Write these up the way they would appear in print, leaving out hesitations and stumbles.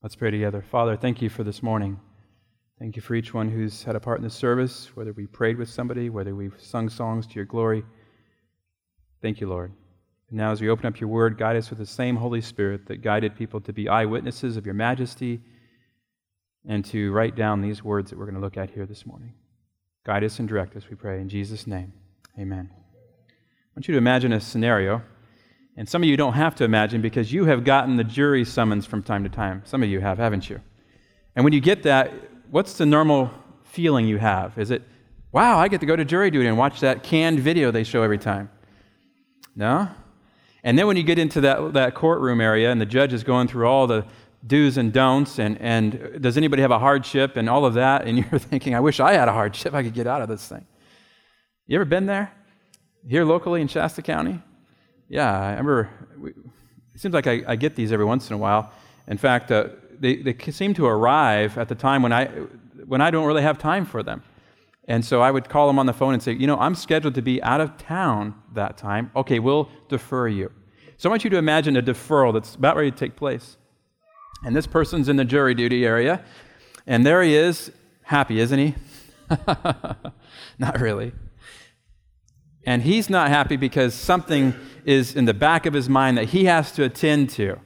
Let's pray together. Father, thank you for this morning. Thank you for each one who's had a part in this service, whether we prayed with somebody, whether we've sung songs to your glory. Thank you, Lord. And now as we open up your word, guide us with the same Holy Spirit that guided people to be eyewitnesses of your majesty and to write down these words that we're going to look at here this morning. Guide us and direct us, we pray, in Jesus' name. Amen. I want you to imagine a scenario. And some of you don't have to imagine because you have gotten the jury summons from time to time. Some of you have, haven't you? And when you get that, what's the normal feeling you have? Is it, wow, I get to go to jury duty and watch that canned video they show every time? No? And then when you get into that courtroom area and the judge is going through all the do's and don'ts and does anybody have a hardship and all of that, and you're thinking, I wish I had a hardship. I could get out of this thing. You ever been there? Here locally in Shasta County? Yeah, I remember, it seems like I get these every once in a while. In fact, they seem to arrive at the time when I don't really have time for them. And so I would call them on the phone and say, I'm scheduled to be out of town that time. Okay, we'll defer you. So I want you to imagine a deferral that's about ready to take place. And this person's in the jury duty area, and there he is, happy, isn't he? Not really. And he's not happy because something is in the back of his mind that he has to attend to.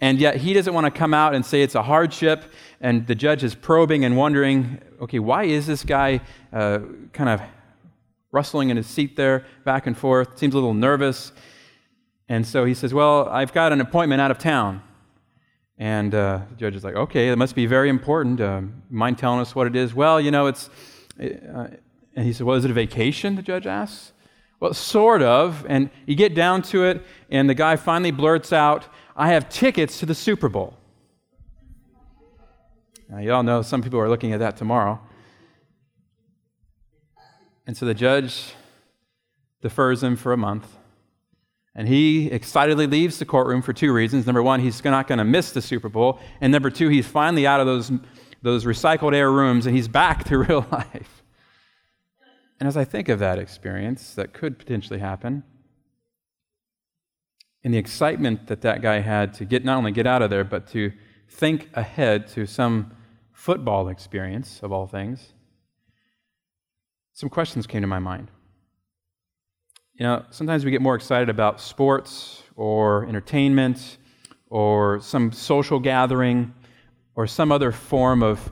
And yet he doesn't want to come out and say it's a hardship, and the judge is probing and wondering, okay, why is this guy kind of rustling in his seat there, back and forth, seems a little nervous. And so he says, well, I've got an appointment out of town. And the judge is like, okay, it must be very important. Mind telling us what it is? Well, it's... And he said, well, is it a vacation, the judge asks? Well, sort of. And you get down to it, and the guy finally blurts out, I have tickets to the Super Bowl. Now, you all know some people are looking at that tomorrow. And so the judge defers him for a month. And he excitedly leaves the courtroom for two reasons. Number one, he's not going to miss the Super Bowl. And number two, he's finally out of those recycled air rooms, and he's back to real life. And as I think of that experience that could potentially happen, and the excitement that guy had to not only get out of there, but to think ahead to some football experience, of all things, some questions came to my mind. Sometimes we get more excited about sports or entertainment or some social gathering or some other form of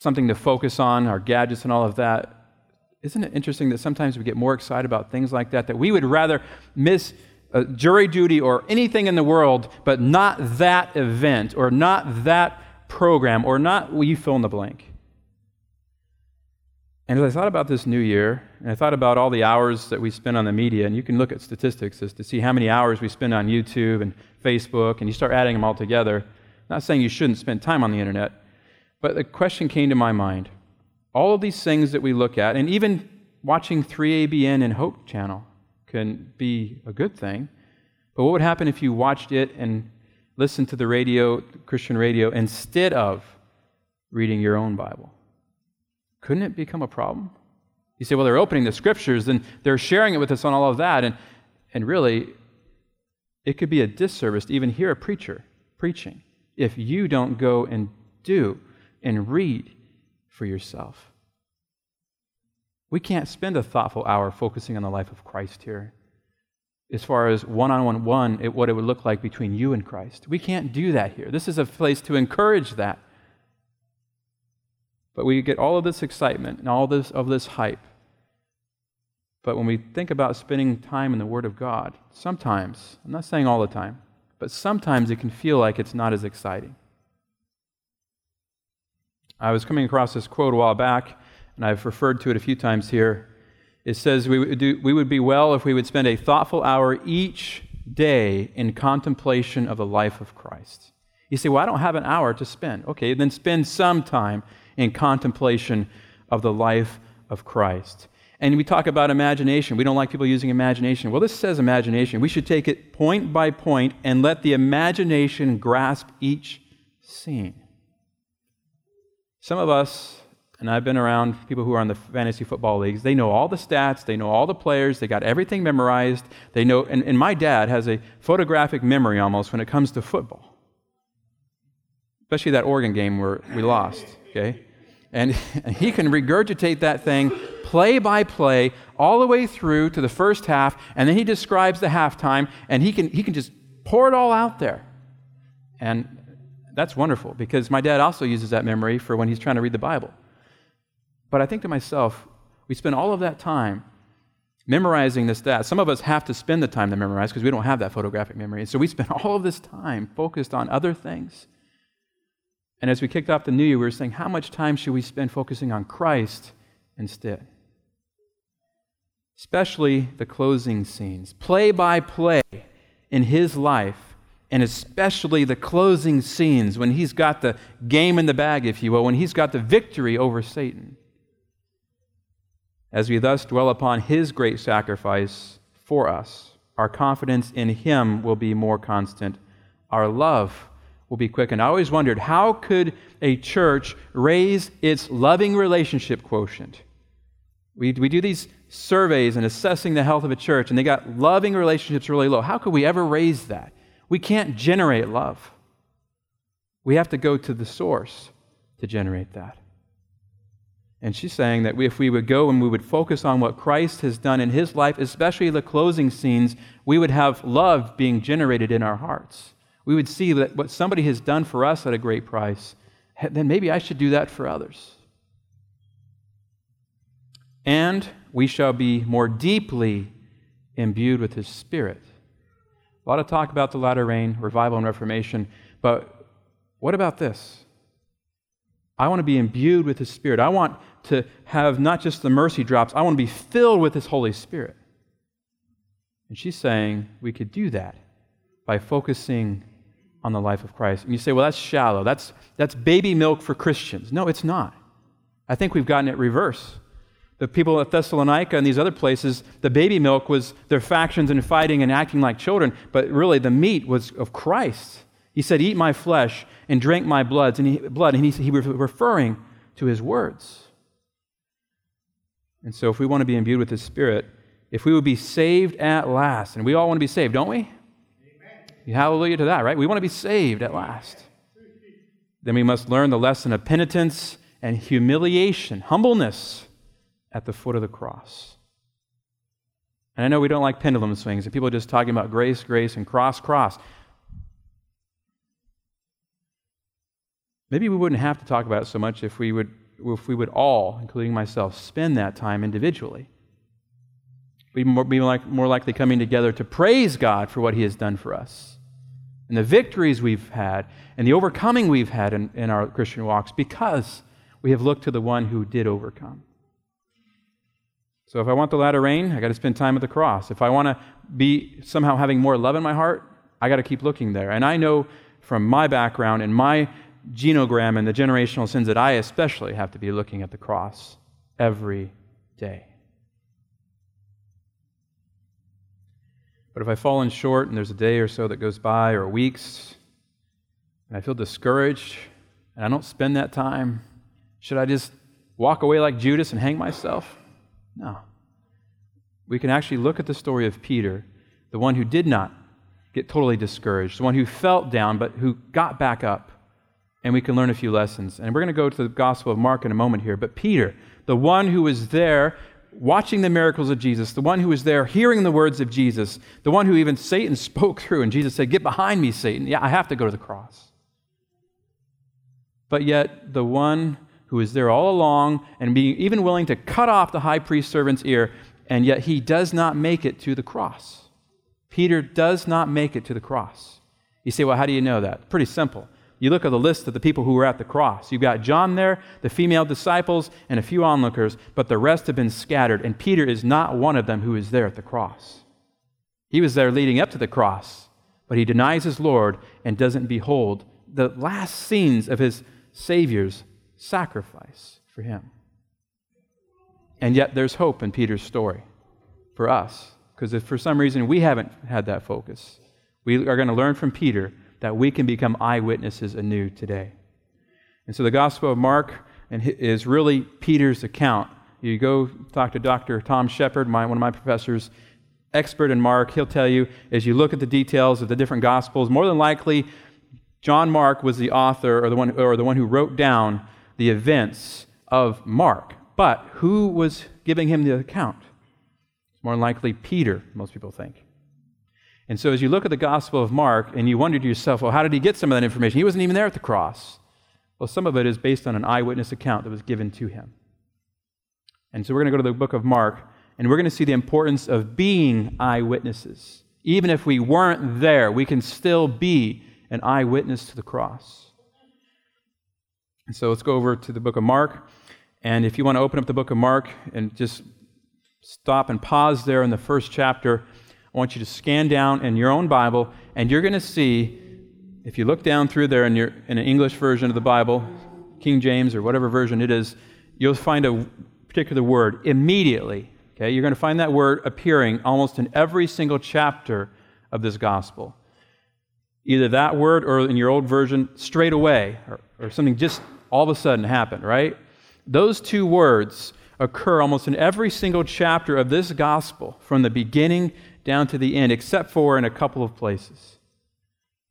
something to focus on, our gadgets and all of that. Isn't it interesting that sometimes we get more excited about things like that we would rather miss jury duty or anything in the world, but not that event or not that program or not, you fill in the blank. And as I thought about this new year, and I thought about all the hours that we spend on the media, and you can look at statistics as to see how many hours we spend on YouTube and Facebook, and you start adding them all together. I'm not saying you shouldn't spend time on the internet, but the question came to my mind. All of these things that we look at, and even watching 3ABN and Hope Channel can be a good thing, but what would happen if you watched it and listened to the radio, Christian radio, instead of reading your own Bible? Couldn't it become a problem? You say, well, they're opening the Scriptures, and they're sharing it with us on all of that, and really, it could be a disservice to even hear a preacher preaching if you don't go and do and read for yourself. We can't spend a thoughtful hour focusing on the life of Christ here as far as one-on-one, what it would look like between you and Christ. We can't do that here. This is a place to encourage that. But we get all of this excitement and all of this hype. But when we think about spending time in the Word of God, sometimes, I'm not saying all the time, but sometimes it can feel like it's not as exciting. I was coming across this quote a while back, and I've referred to it a few times here. It says, we would be well if we would spend a thoughtful hour each day in contemplation of the life of Christ. You say, well, I don't have an hour to spend. Okay, then spend some time in contemplation of the life of Christ. And we talk about imagination. We don't like people using imagination. Well, this says imagination. We should take it point by point and let the imagination grasp each scene. Some of us, and I've been around people who are on the fantasy football leagues, they know all the stats, they know all the players, they got everything memorized, they know, and my dad has a photographic memory almost when it comes to football. especially that Oregon game where we lost, okay? And he can regurgitate that thing play by play all the way through to the first half, and then he describes the halftime, and he can just pour it all out there. And that's wonderful, because my dad also uses that memory for when he's trying to read the Bible. But I think to myself, we spend all of that time memorizing this, that. Some of us have to spend the time to memorize because we don't have that photographic memory. And so we spend all of this time focused on other things. And as we kicked off the new year, we were saying, how much time should we spend focusing on Christ instead? Especially the closing scenes, play by play in his life, and especially the closing scenes when he's got the game in the bag, if you will, when he's got the victory over Satan. As we thus dwell upon his great sacrifice for us, our confidence in him will be more constant. Our love will be quickened. I always wondered, how could a church raise its loving relationship quotient? We do these surveys and assessing the health of a church, and they got loving relationships really low. How could we ever raise that? We can't generate love. We have to go to the source to generate that. And she's saying that if we would go and we would focus on what Christ has done in his life, especially the closing scenes, we would have love being generated in our hearts. We would see that what somebody has done for us at a great price, then maybe I should do that for others. And we shall be more deeply imbued with his Spirit. A lot of talk about the latter rain, revival and reformation, but what about this? I want to be imbued with his Spirit. I want to have not just the mercy drops, I want to be filled with his Holy Spirit. And she's saying we could do that by focusing on the life of Christ. And you say, well, that's shallow. That's baby milk for Christians. No, it's not. I think we've gotten it reverse. The people at Thessalonica and these other places, the baby milk was their factions and fighting and acting like children, but really the meat was of Christ. He said, eat my flesh and drink my blood, and he was referring to his words. And so if we want to be imbued with his Spirit, if we would be saved at last, and we all want to be saved, don't we? Amen. Hallelujah to that, right? We want to be saved at last. Then we must learn the lesson of penitence and humiliation, humbleness at the foot of the cross. And I know we don't like pendulum swings, and people are just talking about grace, grace, and cross, cross. Maybe we wouldn't have to talk about it so much if we would all, including myself, spend that time individually. We'd be more likely coming together to praise God for what he has done for us and the victories we've had and the overcoming we've had in our Christian walks, because we have looked to the one who did overcome. So if I want the latter rain, I got to spend time at the cross. If I want to be somehow having more love in my heart, I got to keep looking there. And I know from my background and my genogram and the generational sins that I especially have to be looking at the cross every day. But if I've fallen short and there's a day or so that goes by or weeks and I feel discouraged and I don't spend that time, should I just walk away like Judas and hang myself? No. We can actually look at the story of Peter, the one who did not get totally discouraged, the one who felt down but who got back up. And we can learn a few lessons. And we're going to go to the Gospel of Mark in a moment here. But Peter, the one who was there watching the miracles of Jesus, the one who was there hearing the words of Jesus, the one who even Satan spoke through, and Jesus said, "Get behind me, Satan. Yeah, I have to go to the cross." But yet, the one who was there all along and being even willing to cut off the high priest's servant's ear, and yet he does not make it to the cross. Peter does not make it to the cross. You say, well, how do you know that? Pretty simple. You look at the list of the people who were at the cross. You've got John there, the female disciples, and a few onlookers, but the rest have been scattered, and Peter is not one of them who is there at the cross. He was there leading up to the cross, but he denies his Lord and doesn't behold the last scenes of his Savior's sacrifice for him. And yet there's hope in Peter's story for us, because if for some reason we haven't had that focus, we are going to learn from Peter that we can become eyewitnesses anew today. And so the Gospel of Mark is really Peter's account. You go talk to Dr. Tom Shepherd, one of my professors, expert in Mark. He'll tell you, as you look at the details of the different Gospels, more than likely John Mark was the author, or the one who wrote down the events of Mark. But who was giving him the account? More likely Peter, most people think. And so as you look at the Gospel of Mark and you wonder to yourself, well, how did he get some of that information? He wasn't even there at the cross. Well, some of it is based on an eyewitness account that was given to him. And so we're going to go to the book of Mark, and we're going to see the importance of being eyewitnesses. Even if we weren't there, we can still be an eyewitness to the cross. And so let's go over to the book of Mark. And if you want to open up the book of Mark and just stop and pause there in the first chapter, I want you to scan down in your own Bible, and you're going to see, if you look down through there in an English version of the Bible, King James or whatever version it is, you'll find a particular word immediately. Okay, you're going to find that word appearing almost in every single chapter of this gospel. Either that word or in your old version, straight away, or something just all of a sudden happened, right? Those two words occur almost in every single chapter of this gospel from the beginning down to the end, except for in a couple of places.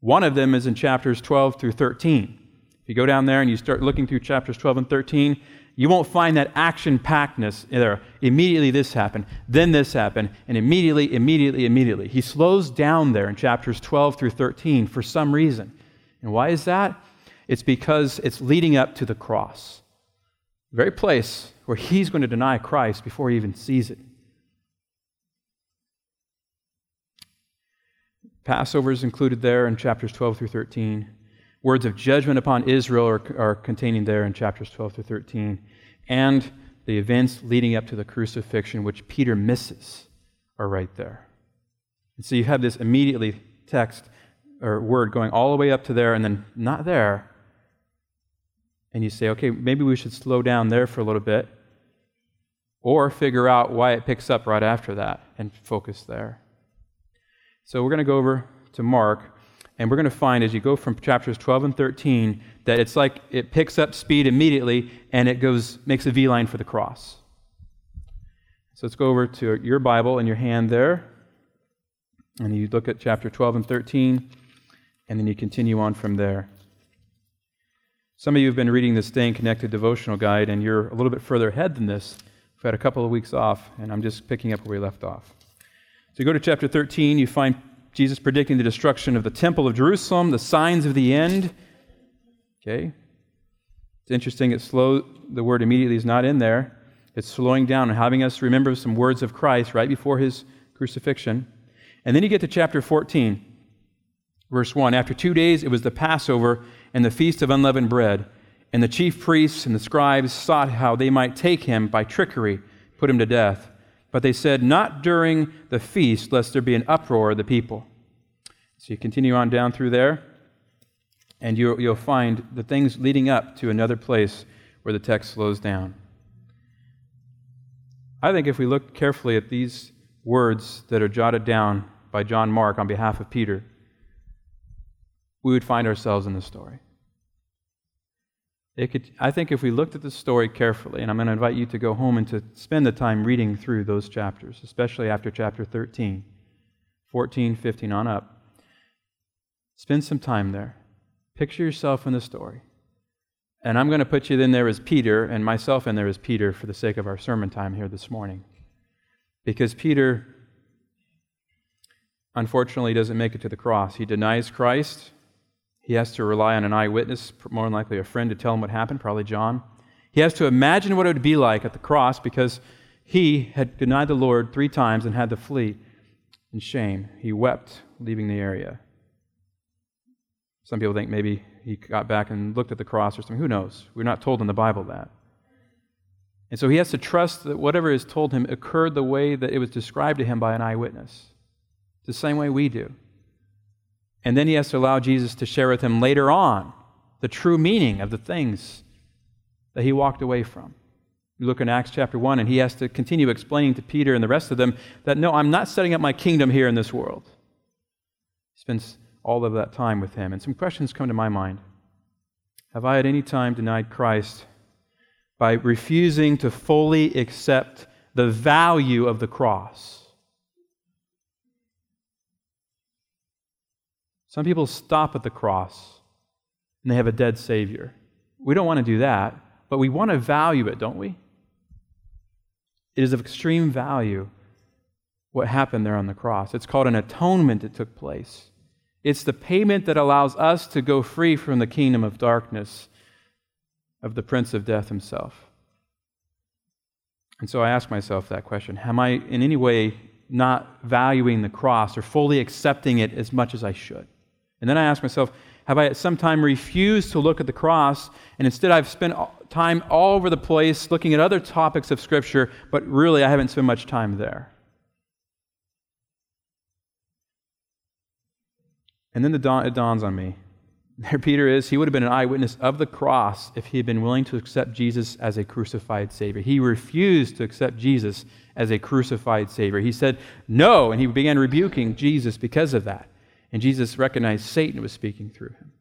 One of them is in chapters 12 through 13. If you go down there and you start looking through chapters 12 and 13, you won't find that action-packedness there. Immediately this happened, then this happened, and immediately. He slows down there in chapters 12 through 13 for some reason. And why is that? It's because it's leading up to the cross. The very place where he's going to deny Christ before he even sees it. Passover is included there in chapters 12 through 13. Words of judgment upon Israel are contained there in chapters 12 through 13. And the events leading up to the crucifixion, which Peter misses, are right there. And so you have this immediately text or word going all the way up to there and then not there. And you say, okay, maybe we should slow down there for a little bit or figure out why it picks up right after that and focus there. So we're going to go over to Mark. And we're going to find as you go from chapters 12 and 13 that it's like it picks up speed immediately and it goes makes a V-line for the cross. So let's go over to your Bible in your hand there. And you look at chapter 12 and 13 and then you continue on from there. Some of you have been reading the Staying Connected Devotional Guide and you're a little bit further ahead than this. We've had a couple of weeks off and I'm just picking up where we left off. So you go to chapter 13, you find Jesus predicting the destruction of the temple of Jerusalem, the signs of the end. Okay. It's interesting, it's slow. The word immediately is not in there. It's slowing down and having us remember some words of Christ right before his crucifixion. And then you get to chapter 14, verse 1. After 2 days, it was the Passover and the Feast of Unleavened Bread. And the chief priests and the scribes sought how they might take him by trickery, put him to death. But they said, not during the feast, lest there be an uproar of the people. So you continue on down through there, and you'll find the things leading up to another place where the text slows down. I think if we look carefully at these words that are jotted down by John Mark on behalf of Peter, we would find ourselves in the story. I think if we looked at the story carefully, and I'm going to invite you to go home and to spend the time reading through those chapters, especially after chapter 13, 14, 15 on up. Spend some time there. Picture yourself in the story. And I'm going to put you in there as Peter and myself in there as Peter for the sake of our sermon time here this morning. Because Peter, unfortunately, doesn't make it to the cross. He denies Christ. He has to rely on an eyewitness, more than likely a friend, to tell him what happened, probably John. He has to imagine what it would be like at the cross because he had denied the Lord 3 times and had to flee in shame. He wept, leaving the area. Some people think maybe he got back and looked at the cross or something. Who knows? We're not told in the Bible that. And so he has to trust that whatever is told him occurred the way that it was described to him by an eyewitness. The same way we do. And then he has to allow Jesus to share with him later on the true meaning of the things that he walked away from. You look in Acts chapter 1, and he has to continue explaining to Peter and the rest of them that, no, I'm not setting up my kingdom here in this world. He spends all of that time with him. And some questions come to my mind. Have I at any time denied Christ by refusing to fully accept the value of the cross? Some people stop at the cross and they have a dead Savior. We don't want to do that, but we want to value it, don't we? It is of extreme value what happened there on the cross. It's called an atonement that took place. It's the payment that allows us to go free from the kingdom of darkness of the Prince of Death himself. And so I ask myself that question. Am I in any way not valuing the cross or fully accepting it as much as I should? And then I ask myself, have I at some time refused to look at the cross, and instead I've spent time all over the place looking at other topics of Scripture, but really I haven't spent much time there? And then it dawns on me. There Peter is. He would have been an eyewitness of the cross if he had been willing to accept Jesus as a crucified Savior. He refused to accept Jesus as a crucified Savior. He said, no, and he began rebuking Jesus because of that. And Jesus recognized Satan was speaking through him.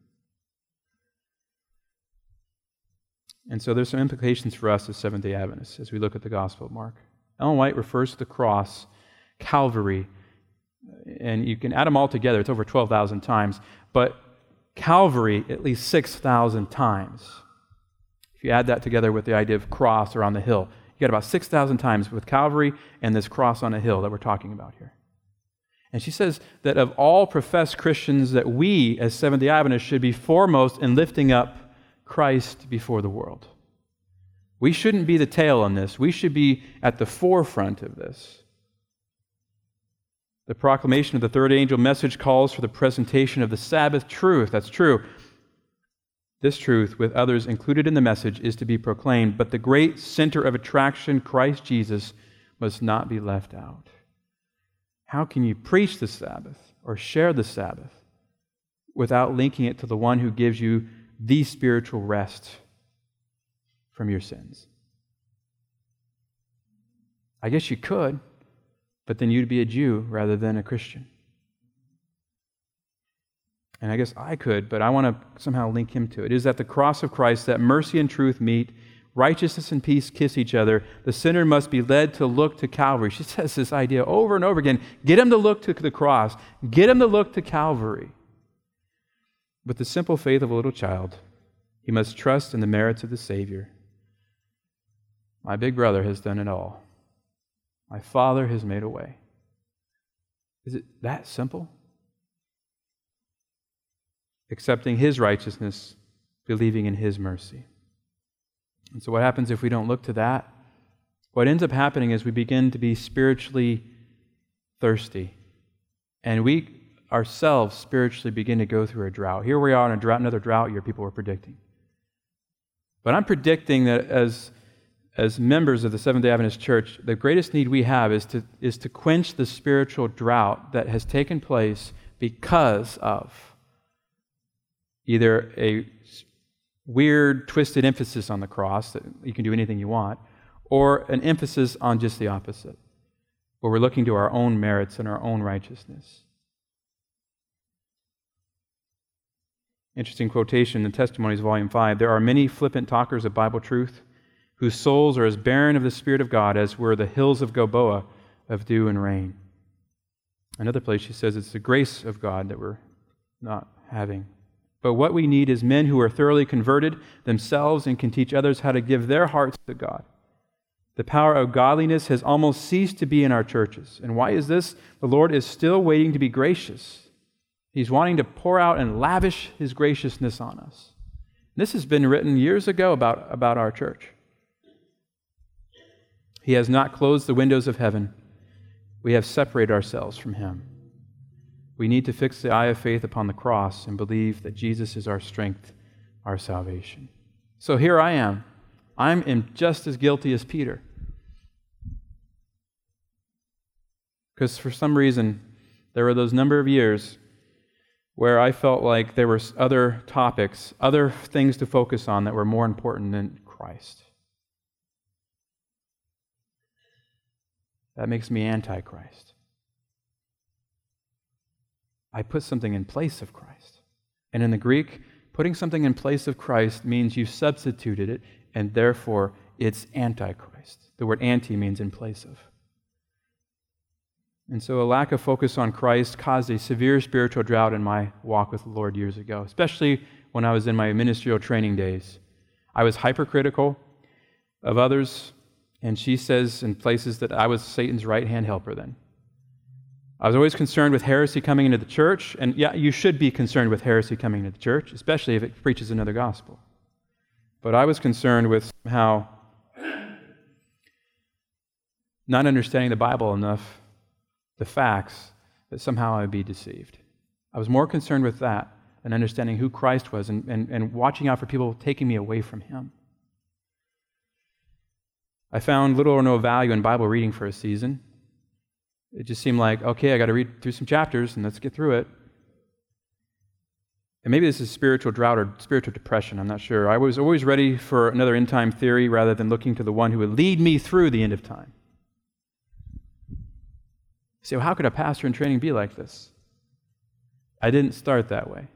And so there's some implications for us as Seventh-day Adventists as we look at the Gospel of Mark. Ellen White refers to the cross, Calvary, and you can add them all together. It's over 12,000 times, but Calvary at least 6,000 times. If you add that together with the idea of cross or on the hill, you got about 6,000 times with Calvary and this cross on a hill that we're talking about here. And she says that of all professed Christians, that we as Seventh-day Adventists should be foremost in lifting up Christ before the world. We shouldn't be the tail on this. We should be at the forefront of this. The proclamation of the third angel message calls for the presentation of the Sabbath truth. That's true. This truth, with others included in the message, is to be proclaimed, but the great center of attraction, Christ Jesus, must not be left out. How can you preach the Sabbath or share the Sabbath without linking it to the one who gives you the spiritual rest from your sins? I guess you could, but then you'd be a Jew rather than a Christian. And I guess I could, but I want to somehow link him to it. It is at the cross of Christ that mercy and truth meet, righteousness and peace kiss each other. The sinner must be led to look to Calvary. She says this idea over and over again. Get him to look to the cross. Get him to look to Calvary. With the simple faith of a little child, he must trust in the merits of the Savior. My big brother has done it all. My Father has made a way. Is it that simple? Accepting His righteousness, believing in His mercy. And so what happens if we don't look to that? What ends up happening is we begin to be spiritually thirsty. And we ourselves spiritually begin to go through a drought. Here we are in a drought, another drought year, people were predicting. But I'm predicting that as members of the Seventh-day Adventist Church, the greatest need we have is to quench the spiritual drought that has taken place because of either a weird, twisted emphasis on the cross, that you can do anything you want, or an emphasis on just the opposite, where we're looking to our own merits and our own righteousness. Interesting quotation in Testimonies, Volume 5, there are many flippant talkers of Bible truth whose souls are as barren of the Spirit of God as were the hills of Gilboa of dew and rain. Another place she says it's the grace of God that we're not having. But what we need is men who are thoroughly converted themselves and can teach others how to give their hearts to God. The power of godliness has almost ceased to be in our churches. And why is this? The Lord is still waiting to be gracious. He's wanting to pour out and lavish His graciousness on us. This has been written years ago about our church. He has not closed the windows of heaven. We have separated ourselves from Him. We need to fix the eye of faith upon the cross and believe that Jesus is our strength, our salvation. So here I am. I'm just as guilty as Peter. Because for some reason, there were those number of years where I felt like there were other topics, other things to focus on that were more important than Christ. That makes me anti-Christ. I put something in place of Christ. And in the Greek, putting something in place of Christ means you substituted it, and therefore it's anti-Christ. The word anti means in place of. And so a lack of focus on Christ caused a severe spiritual drought in my walk with the Lord years ago, especially when I was in my ministerial training days. I was hypercritical of others, and she says in places that I was Satan's right-hand helper then. I was always concerned with heresy coming into the church, and yeah, you should be concerned with heresy coming into the church, especially if it preaches another gospel. But I was concerned with somehow not understanding the Bible enough, the facts, that somehow I would be deceived. I was more concerned with that than understanding who Christ was and watching out for people taking me away from Him. I found little or no value in Bible reading for a season. It just seemed like, okay, I got to read through some chapters and let's get through it. And maybe this is spiritual drought or spiritual depression, I'm not sure. I was always ready for another end time theory rather than looking to the one who would lead me through the end of time. You say, well, how could a pastor in training be like this? I didn't start that way.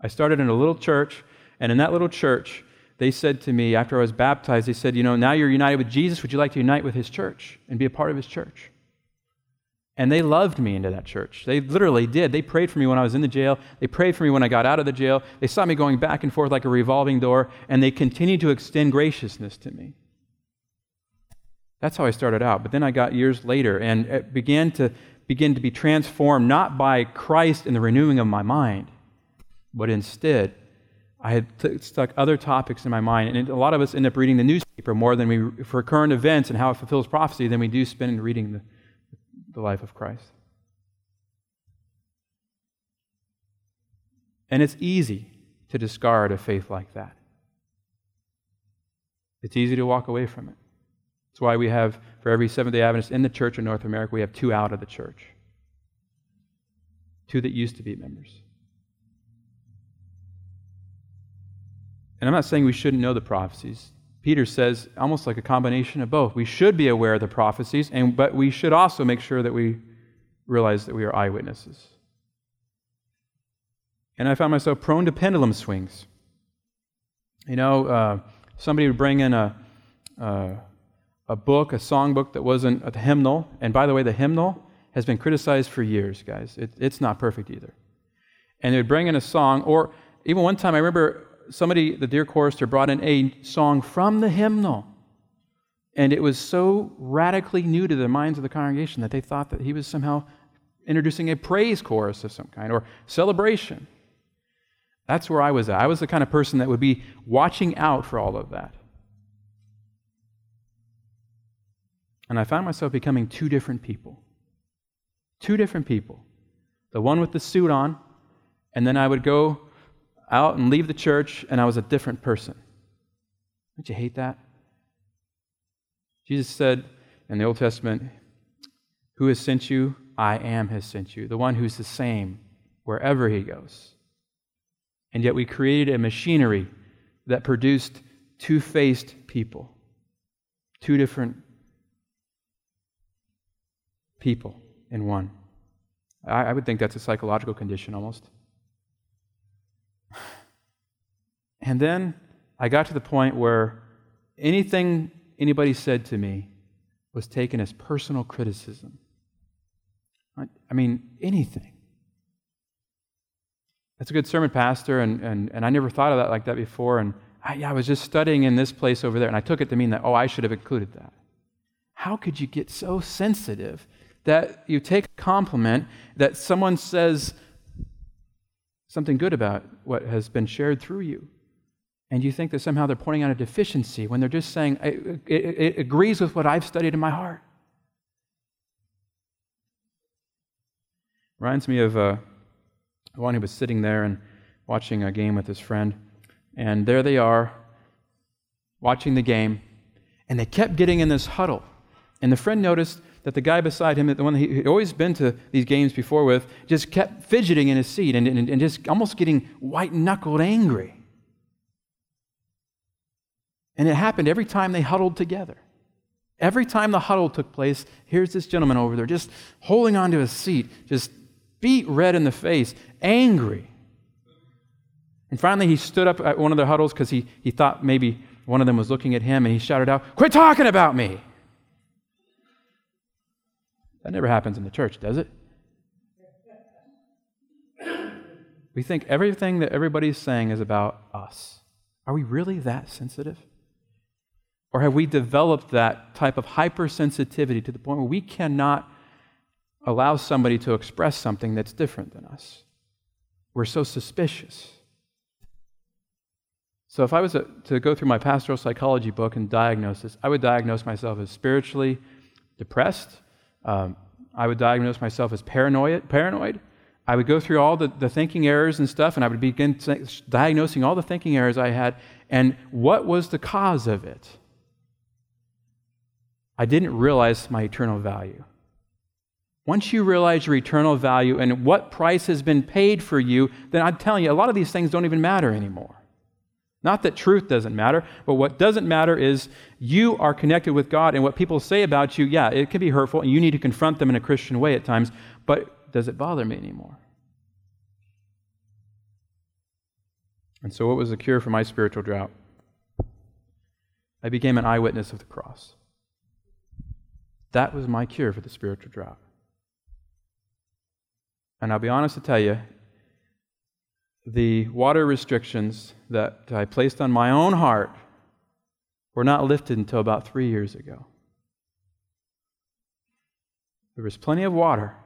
I started in a little church, and in that little church, they said to me after I was baptized, they said, you know, now you're united with Jesus, would you like to unite with His church and be a part of His church? And they loved me into that church. They literally did. They prayed for me when I was in the jail. They prayed for me when I got out of the jail. They saw me going back and forth like a revolving door, and they continued to extend graciousness to me. That's how I started out. But then I got years later, and it began to be transformed not by Christ and the renewing of my mind, but instead, I had stuck other topics in my mind. And a lot of us end up reading the newspaper more than we for current events and how it fulfills prophecy than we do spend reading the life of Christ. And it's easy to discard a faith like that. It's easy to walk away from it. That's why we have, for every Seventh-day Adventist in the church in North America, we have 2 out of the church. 2 that used to be members. And I'm not saying we shouldn't know the prophecies. Peter says, almost like a combination of both. We should be aware of the prophecies, but we should also make sure that we realize that we are eyewitnesses. And I found myself prone to pendulum swings. You know, somebody would bring in a book, a songbook that wasn't a hymnal. And by the way, the hymnal has been criticized for years, guys. It's not perfect either. And they would bring in a song, or even one time I remember somebody, the dear chorister, brought in a song from the hymnal, and it was so radically new to the minds of the congregation that they thought that he was somehow introducing a praise chorus of some kind or celebration. That's where I was at. I was the kind of person that would be watching out for all of that. And I found myself becoming 2 different people. 2 different people. The one with the suit on, and then I would go out and leave the church, and I was a different person. Don't you hate that? Jesus said in the Old Testament, who has sent you? I am has sent you. The one who's the same wherever He goes. And yet we created a machinery that produced 2-faced people. 2 different people in one. I would think that's a psychological condition almost. And then I got to the point where anything anybody said to me was taken as personal criticism. I mean, anything. That's a good sermon, Pastor, and I never thought of that like that before. And I was just studying in this place over there, and I took it to mean that, I should have included that. How could you get so sensitive that you take a compliment that someone says something good about what has been shared through you, and you think that somehow they're pointing out a deficiency when they're just saying, it agrees with what I've studied in my heart. Reminds me of one who was sitting there and watching a game with his friend, and there they are watching the game, and they kept getting in this huddle, and the friend noticed that the guy beside him, the one he'd always been to these games before with, just kept fidgeting in his seat and just almost getting white-knuckled angry. And it happened every time they huddled together. Every time the huddle took place, here's this gentleman over there just holding onto his seat, just beat red in the face, angry. And finally he stood up at one of the huddles because he thought maybe one of them was looking at him, and he shouted out, "Quit talking about me!" That never happens in the church, does it? We think everything that everybody's saying is about us. Are we really that sensitive? Or have we developed that type of hypersensitivity to the point where we cannot allow somebody to express something that's different than us? We're so suspicious. So if I was to go through my pastoral psychology book and diagnose this, I would diagnose myself as spiritually depressed. I would diagnose myself as paranoid. I would go through all the thinking errors and stuff, and I would begin diagnosing all the thinking errors I had, and what was the cause of it? I didn't realize my eternal value. Once you realize your eternal value and what price has been paid for you, then I'm telling you, a lot of these things don't even matter anymore. Not that truth doesn't matter, but what doesn't matter is you are connected with God, and what people say about you, yeah, it can be hurtful, and you need to confront them in a Christian way at times, but does it bother me anymore? And so what was the cure for my spiritual drought? I became an eyewitness of the cross. That was my cure for the spiritual drought. And I'll be honest to tell you, the water restrictions that I placed on my own heart were not lifted until about 3 years ago. There was plenty of water,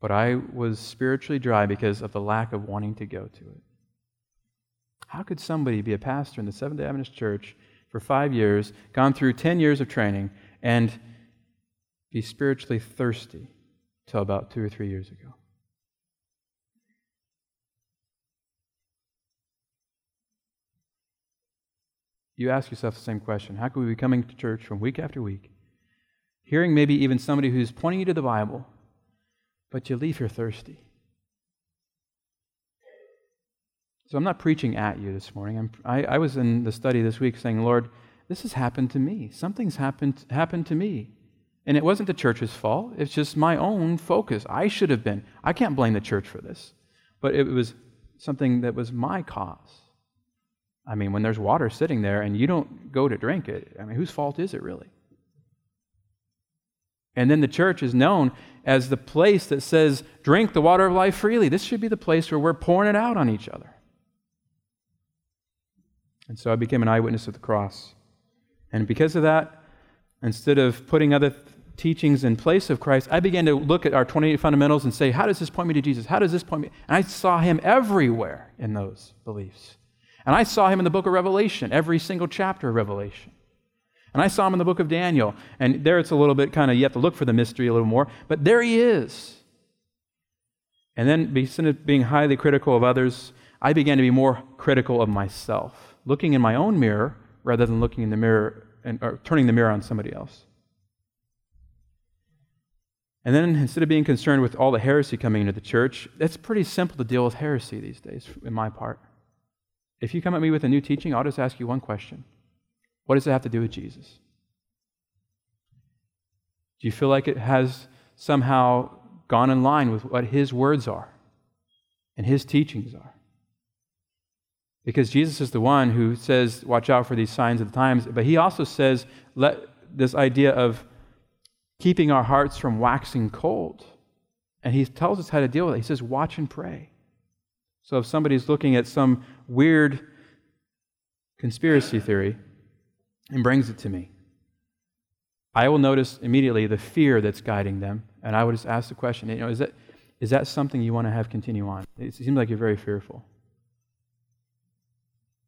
but I was spiritually dry because of the lack of wanting to go to it. How could somebody be a pastor in the Seventh-day Adventist Church for 5 years, gone through 10 years of training, and be spiritually thirsty till about 2 or 3 years ago? You ask yourself the same question. How could we be coming to church from week after week, hearing maybe even somebody who's pointing you to the Bible, but you leave here thirsty? So I'm not preaching at you this morning. I was in the study this week saying, Lord, this has happened to me. Something's happened to me. And it wasn't the church's fault. It's just my own focus. I should have been. I can't blame the church for this. But it was something that was my cause. I mean, when there's water sitting there and you don't go to drink it, I mean, whose fault is it really? And then the church is known as the place that says, drink the water of life freely. This should be the place where we're pouring it out on each other. And so I became an eyewitness of the cross. And because of that, instead of putting other teachings in place of Christ, I began to look at our 28 fundamentals and say, how does this point me to Jesus? How does this point me? And I saw him everywhere in those beliefs. And I saw him in the book of Revelation, every single chapter of Revelation. And I saw him in the book of Daniel. And there it's a little bit kind of, you have to look for the mystery a little more. But there he is. And then instead of being highly critical of others, I began to be more critical of myself, looking in my own mirror rather than looking in the mirror or turning the mirror on somebody else. And then instead of being concerned with all the heresy coming into the church, it's pretty simple to deal with heresy these days, in my part. If you come at me with a new teaching, I'll just ask you one question. What does it have to do with Jesus? Do you feel like it has somehow gone in line with what his words are and his teachings are? Because Jesus is the one who says, watch out for these signs of the times, but he also says, let this idea of keeping our hearts from waxing cold. And he tells us how to deal with it. He says, watch and pray. So if somebody's looking at some weird conspiracy theory and brings it to me, I will notice immediately the fear that's guiding them, and I would just ask the question, is that something you want to have continue on? It seems like you're very fearful.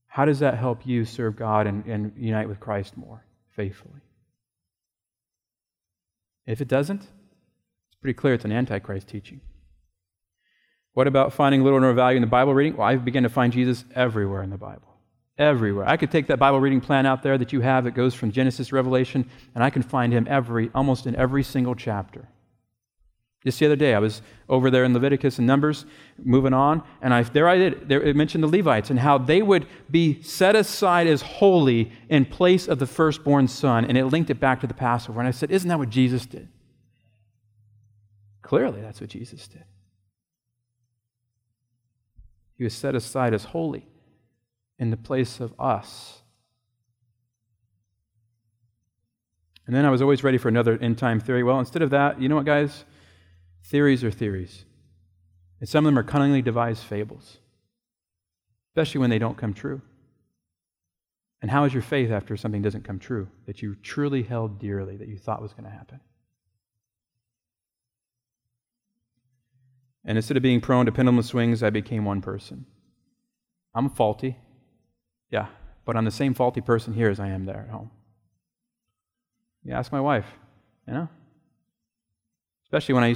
How does that help you serve God and unite with Christ more faithfully? If it doesn't, it's pretty clear it's an antichrist teaching. What about finding little or no value in the Bible reading? Well, I began to find Jesus everywhere in the Bible. Everywhere. I could take that Bible reading plan out there that you have that goes from Genesis to Revelation, and I can find him almost in every single chapter. Just the other day, I was over there in Leviticus and Numbers, moving on, and it mentioned the Levites and how they would be set aside as holy in place of the firstborn son, and it linked it back to the Passover. And I said, isn't that what Jesus did? Clearly, that's what Jesus did. He was set aside as holy in the place of us. And then I was always ready for another end-time theory. Well, instead of that, you know what, guys? Theories are theories. And some of them are cunningly devised fables, especially when they don't come true. And how is your faith after something doesn't come true, that you truly held dearly, that you thought was going to happen? And instead of being prone to pendulum swings, I became one person. I'm faulty, yeah, but I'm the same faulty person here as I am there at home. You ask my wife, you know? Especially when I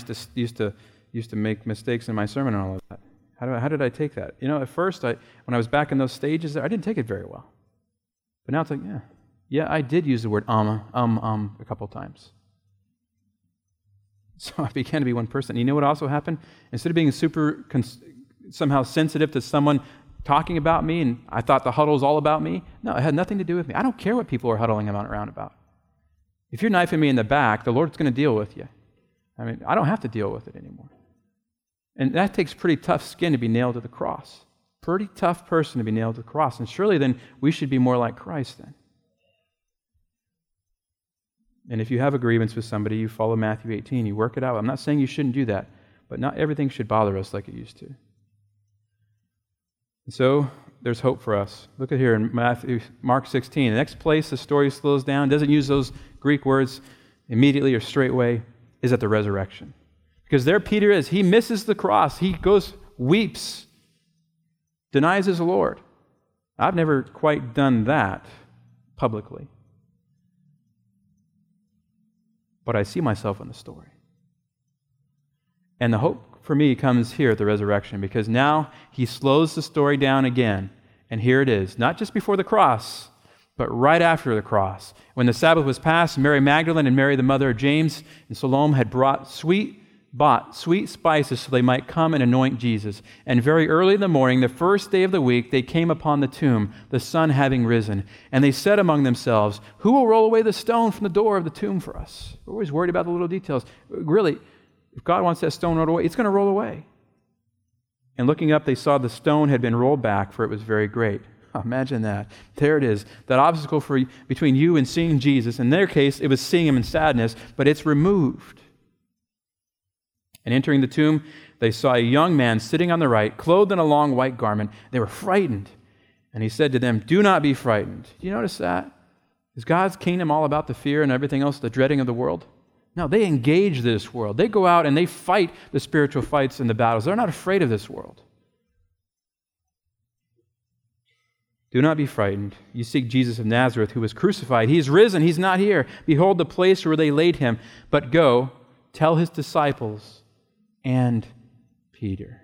used to make mistakes in my sermon and all of that. How did I take that? You know, at first, when I was back in those stages there, I didn't take it very well. But now it's like, yeah, I did use the word a couple times. So I began to be one person. You know what also happened? Instead of being super somehow sensitive to someone talking about me, and I thought the huddle was all about me, no, it had nothing to do with me. I don't care what people are huddling around about. If you're knifing me in the back, the Lord's going to deal with you. I mean, I don't have to deal with it anymore. And that takes pretty tough skin to be nailed to the cross. Pretty tough person to be nailed to the cross. And surely then we should be more like Christ then. And if you have a grievance with somebody, you follow Matthew 18, you work it out. I'm not saying you shouldn't do that, but not everything should bother us like it used to. And so there's hope for us. Look at here in Mark 16. The next place the story slows down, doesn't use those Greek words immediately or straightway, is at the resurrection. Because there Peter is. He misses the cross. He goes, weeps, denies his Lord. I've never quite done that publicly. But I see myself in the story. And the hope for me comes here at the resurrection, because now he slows the story down again. And here it is, not just before the cross, but right after the cross. When the Sabbath was passed, Mary Magdalene and Mary the mother of James and Salome had bought sweet spices so they might come and anoint Jesus. And very early in the morning, the first day of the week, they came upon the tomb, the sun having risen. And they said among themselves, who will roll away the stone from the door of the tomb for us? We're always worried about the little details. Really, if God wants that stone rolled away, it's going to roll away. And looking up, they saw the stone had been rolled back, for it was very great. Imagine that. There it is. That obstacle between you and seeing Jesus. In their case, it was seeing him in sadness, but it's removed. And entering the tomb, they saw a young man sitting on the right, clothed in a long white garment. They were frightened. And he said to them, do not be frightened. Do you notice that? Is God's kingdom all about the fear and everything else, the dreading of the world? No, they engage this world. They go out and they fight the spiritual fights and the battles. They're not afraid of this world. Do not be frightened. You seek Jesus of Nazareth, who was crucified. He is risen. He's not here. Behold the place where they laid him. But go, tell his disciples and Peter.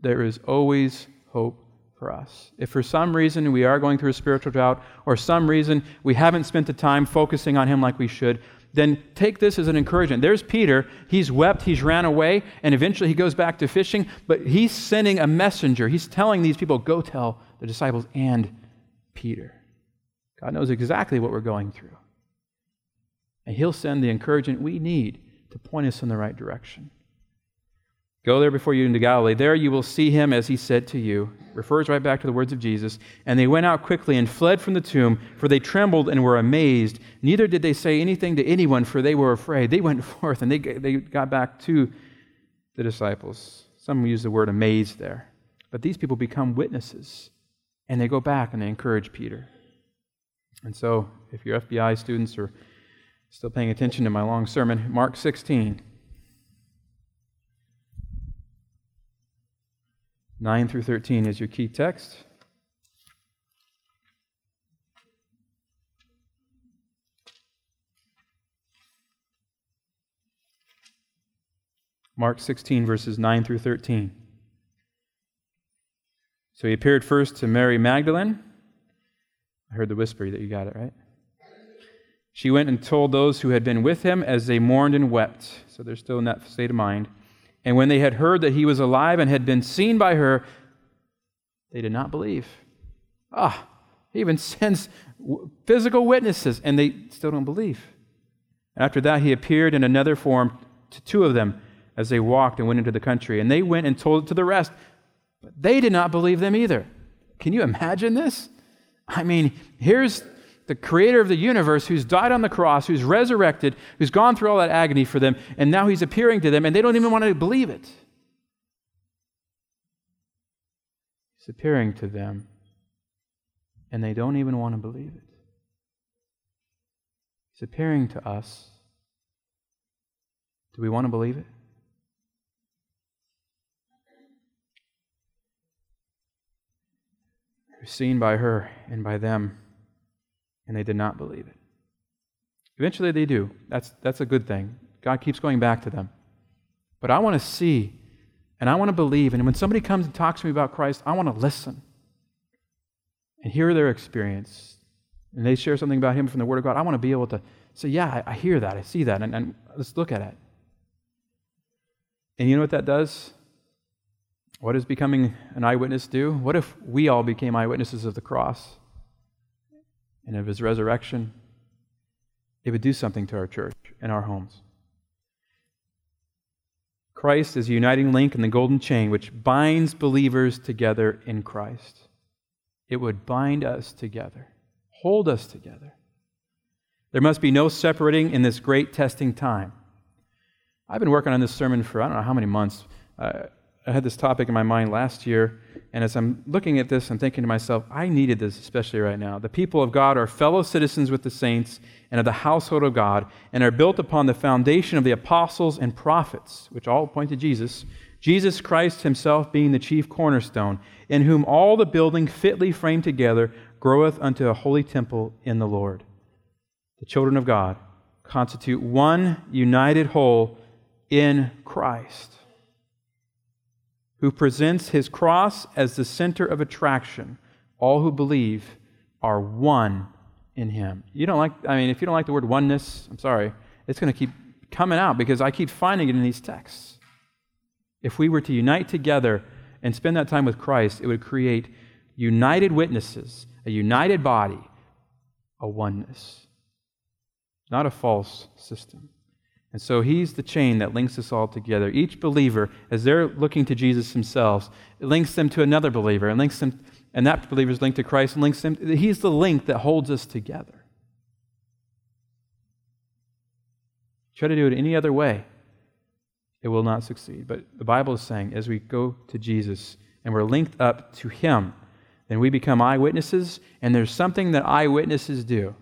There is always hope for us. If for some reason we are going through a spiritual drought, or some reason we haven't spent the time focusing on him like we should, then take this as an encouragement. There's Peter. He's wept. He's ran away. And eventually he goes back to fishing. But he's sending a messenger. He's telling these people, go tell the disciples and Peter. God knows exactly what we're going through. And he'll send the encouragement we need to point us in the right direction. Go there before you into Galilee. There you will see him as he said to you. Refers right back to the words of Jesus. And they went out quickly and fled from the tomb, for they trembled and were amazed. Neither did they say anything to anyone, for they were afraid. They went forth and they got back to the disciples. Some use the word amazed there. But these people become witnesses. And they go back and they encourage Peter. And so, if your FBI students are still paying attention to my long sermon, Mark 16. 9 through 13 is your key text. Mark 16, verses 9 through 13. So he appeared first to Mary Magdalene. I heard the whisper that you got it, right? She went and told those who had been with him as they mourned and wept. So they're still in that state of mind. And when they had heard that he was alive and had been seen by her, they did not believe. He even sends physical witnesses, and they still don't believe. After that, he appeared in another form to two of them as they walked and went into the country. And they went and told it to the rest, but they did not believe them either. Can you imagine this? I mean, here's the creator of the universe, who's died on the cross, who's resurrected, who's gone through all that agony for them, and now he's appearing to them, and they don't even want to believe it. He's appearing to them, and they don't even want to believe it. He's appearing to us. Do we want to believe it? It was seen by her and by them, and they did not believe it. Eventually they do. That's a good thing. God keeps going back to them. But I want to see, and I want to believe, and when somebody comes and talks to me about Christ, I want to listen and hear their experience. And they share something about Him from the Word of God. I want to be able to say, yeah, I hear that, I see that, and let's look at it. And you know what that does? What does becoming an eyewitness do? What if we all became eyewitnesses of the cross and of His resurrection? It would do something to our church and our homes. Christ is a uniting link in the golden chain which binds believers together in Christ. It would bind us together, hold us together. There must be no separating in this great testing time. I've been working on this sermon for I don't know how many months. I had this topic in my mind last year, and as I'm looking at this, I'm thinking to myself, I needed this especially right now. The people of God are fellow citizens with the saints and of the household of God, and are built upon the foundation of the apostles and prophets, which all point to Jesus, Jesus Christ Himself being the chief cornerstone, in whom all the building fitly framed together groweth unto a holy temple in the Lord. The children of God constitute one united whole in Christ, who presents His cross as the center of attraction. All who believe are one in Him. If you don't like the word oneness, I'm sorry, it's going to keep coming out because I keep finding it in these texts. If we were to unite together and spend that time with Christ, it would create united witnesses, a united body, a oneness, not a false system. And so He's the chain that links us all together. Each believer, as they're looking to Jesus themselves, it links them to another believer, and links them, and that believer is linked to Christ, and links them. He's the link that holds us together. Try to do it any other way, it will not succeed. But the Bible is saying, as we go to Jesus and we're linked up to Him, then we become eyewitnesses, and there's something that eyewitnesses do.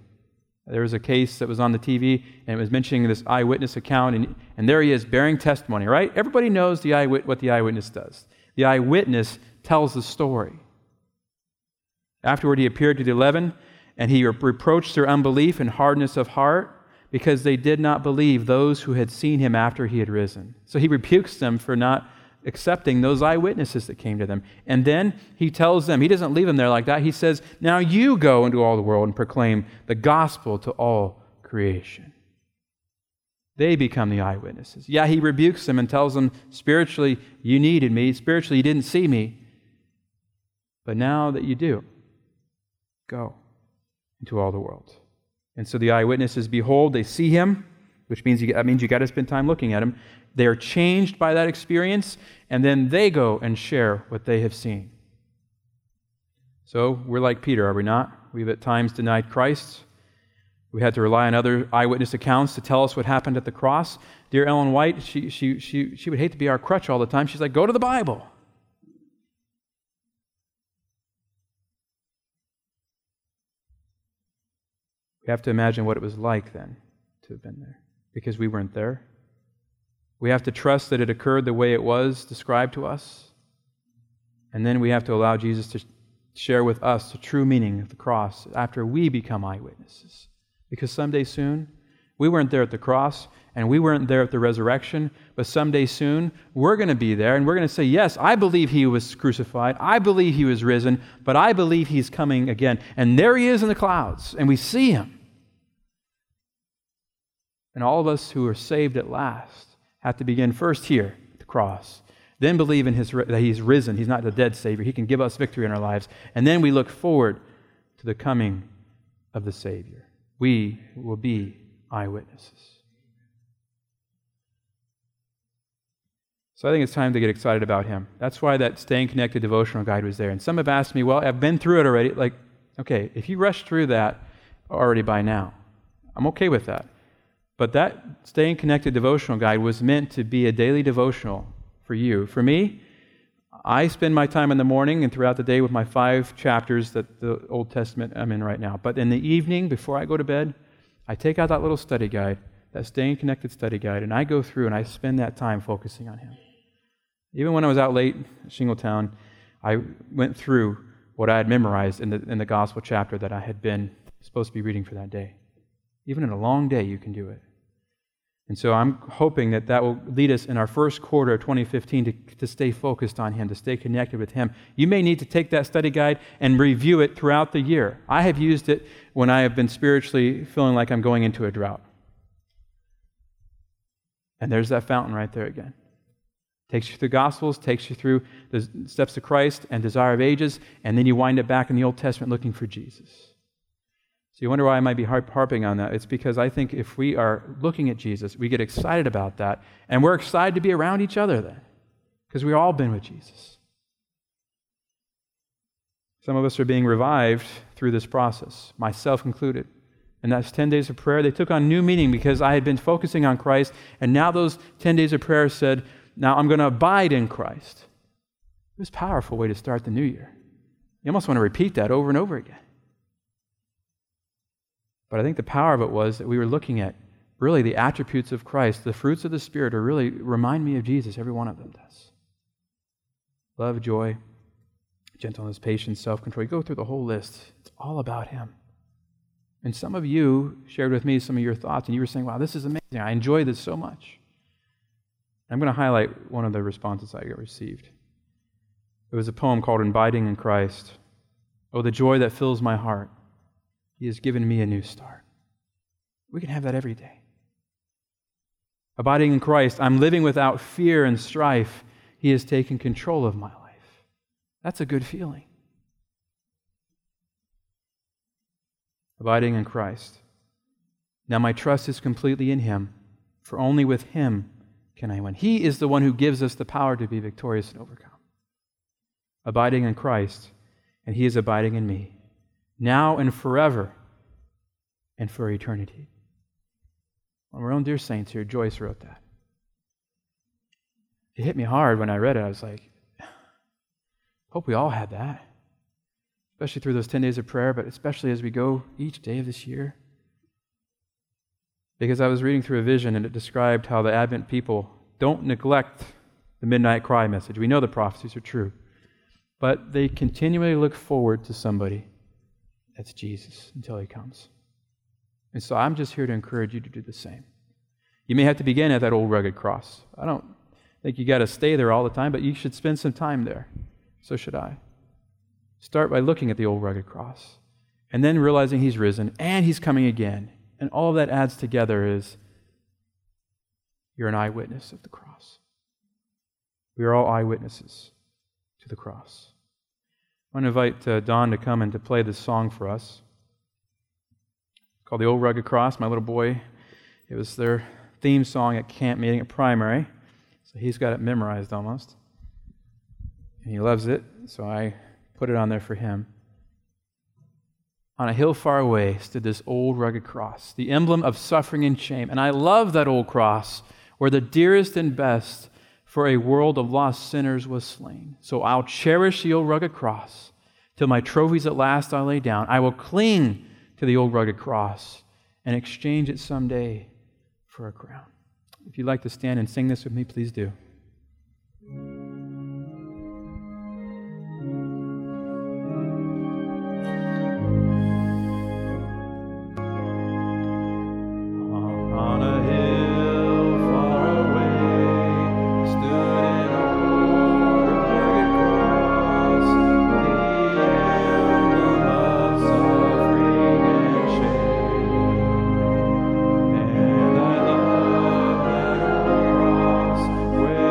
There was a case that was on the TV, and it was mentioning this eyewitness account, and there he is bearing testimony, right? Everybody knows what the eyewitness does. The eyewitness tells the story. Afterward, he appeared to the 11, and he reproached their unbelief and hardness of heart because they did not believe those who had seen Him after He had risen. So he rebukes them for not accepting those eyewitnesses that came to them. And then he tells them, he doesn't leave them there like that. He says, now you go into all the world and proclaim the gospel to all creation. They become the eyewitnesses. Yeah, he rebukes them and tells them, spiritually, you needed me. Spiritually, you didn't see me. But now that you do, go into all the world. And so the eyewitnesses, behold, they see Him, which means that means you got to spend time looking at Him. They are changed by that experience, and then they go and share what they have seen. So we're like Peter, are we not? We've at times denied Christ. We had to rely on other eyewitness accounts to tell us what happened at the cross. Dear Ellen White, she would hate to be our crutch all the time. She's like, go to the Bible. We have to imagine what it was like then to have been there, because we weren't there. We have to trust that it occurred the way it was described to us. And then we have to allow Jesus to share with us the true meaning of the cross after we become eyewitnesses. Because someday soon, we weren't there at the cross, and we weren't there at the resurrection, but someday soon, we're going to be there, and we're going to say, yes, I believe He was crucified, I believe He was risen, but I believe He's coming again. And there He is in the clouds, and we see Him. And all of us who are saved at last have to begin first here at the cross, then believe in that He's risen. He's not the dead Savior. He can give us victory in our lives. And then we look forward to the coming of the Savior. We will be eyewitnesses. So I think it's time to get excited about Him. That's why that Staying Connected devotional guide was there. And some have asked me, well, I've been through it already. Like, okay, if you rush through that, already by now. I'm okay with that. But that Staying Connected devotional guide was meant to be a daily devotional for you. For me, I spend my time in the morning and throughout the day with my 5 chapters that the Old Testament I'm in right now. But in the evening, before I go to bed, I take out that little study guide, that Staying Connected study guide, and I go through and I spend that time focusing on Him. Even when I was out late at Shingletown, I went through what I had memorized in the gospel chapter that I had been supposed to be reading for that day. Even in a long day, you can do it. And so I'm hoping that that will lead us in our first quarter of 2015 to stay focused on Him, to stay connected with Him. You may need to take that study guide and review it throughout the year. I have used it when I have been spiritually feeling like I'm going into a drought. And there's that fountain right there again. Takes you through Gospels, takes you through the Steps to Christ and Desire of Ages, and then you wind up back in the Old Testament looking for Jesus. So you wonder why I might be harping on that. It's because I think if we are looking at Jesus, we get excited about that, and we're excited to be around each other then, because we've all been with Jesus. Some of us are being revived through this process, myself included. And that's 10 days of prayer. They took on new meaning because I had been focusing on Christ, and now those 10 days of prayer said, now I'm going to abide in Christ. It was a powerful way to start the new year. You almost want to repeat that over and over again. But I think the power of it was that we were looking at really the attributes of Christ. The fruits of the Spirit are really remind me of Jesus. Every one of them does. Love, joy, gentleness, patience, self-control. You go through the whole list. It's all about Him. And some of you shared with me some of your thoughts, and you were saying, wow, this is amazing. I enjoy this so much. I'm going to highlight one of the responses I received. It was a poem called Abiding in Christ. Oh, the joy that fills my heart. He has given me a new start. We can have that every day. Abiding in Christ, I'm living without fear and strife. He has taken control of my life. That's a good feeling. Abiding in Christ. Now my trust is completely in Him, for only with Him can I win. He is the one who gives us the power to be victorious and overcome. Abiding in Christ, and He is abiding in me, now and forever, and for eternity. One of our own dear saints here, Joyce, wrote that. It hit me hard when I read it. I was like, hope we all had that, especially through those 10 days of prayer, but especially as we go each day of this year. Because I was reading through a vision, and it described how the Advent people don't neglect the midnight cry message. We know the prophecies are true. But they continually look forward to somebody. That's Jesus until He comes. And so I'm just here to encourage you to do the same. You may have to begin at that old rugged cross. I don't think you got to stay there all the time, but you should spend some time there. So should I. Start by looking at the old rugged cross and then realizing He's risen and He's coming again. And all that adds together is you're an eyewitness of the cross. We are all eyewitnesses to the cross. I want to invite Don to come and to play this song for us. It's called The Old Rugged Cross. My little boy, it was their theme song at camp meeting at primary. So he's got it memorized almost. And he loves it, so I put it on there for him. On a hill far away stood this old rugged cross, the emblem of suffering and shame. And I love that old cross where the dearest and best for a world of lost sinners was slain. So I'll cherish the old rugged cross till my trophies at last I lay down. I will cling to the old rugged cross and exchange it someday for a crown. If you'd like to stand and sing this with me, please do. Where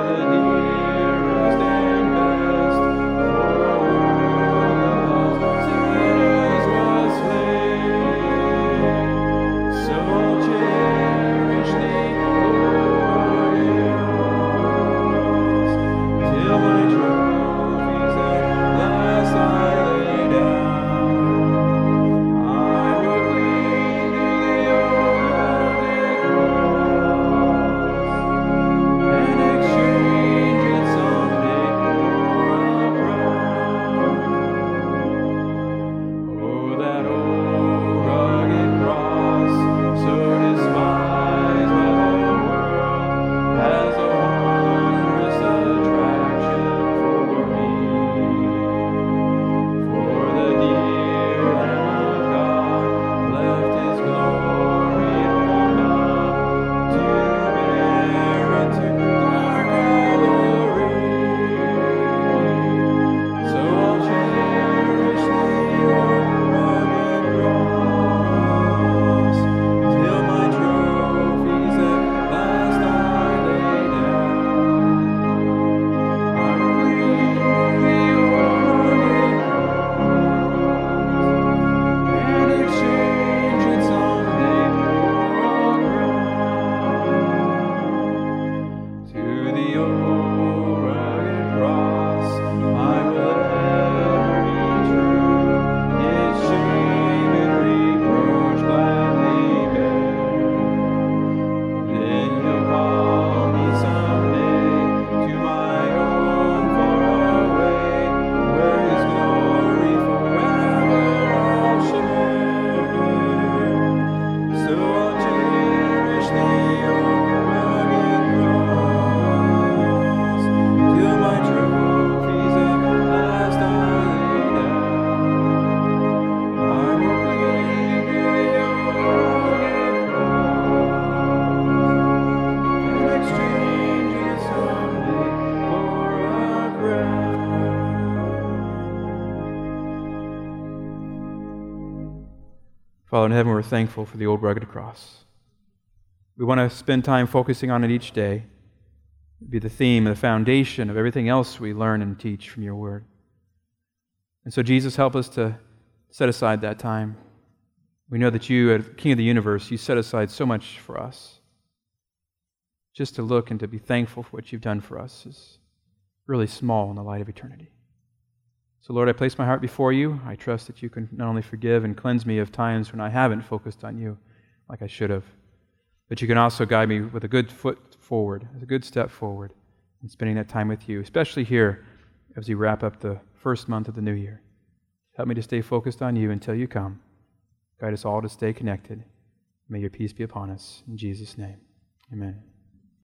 Father in heaven, we're thankful for the old rugged cross. We want to spend time focusing on it each day. It'd be the theme and the foundation of everything else we learn and teach from your word. And so, Jesus, help us to set aside that time. We know that you, as King of the universe, you set aside so much for us. Just to look and to be thankful for what you've done for us is really small in the light of eternity. So, Lord, I place my heart before you. I trust that you can not only forgive and cleanse me of times when I haven't focused on you like I should have, but you can also guide me with a good foot forward, a good step forward in spending that time with you, especially here as we wrap up the first month of the new year. Help me to stay focused on you until you come. Guide us all to stay connected. May your peace be upon us. In Jesus' name, amen.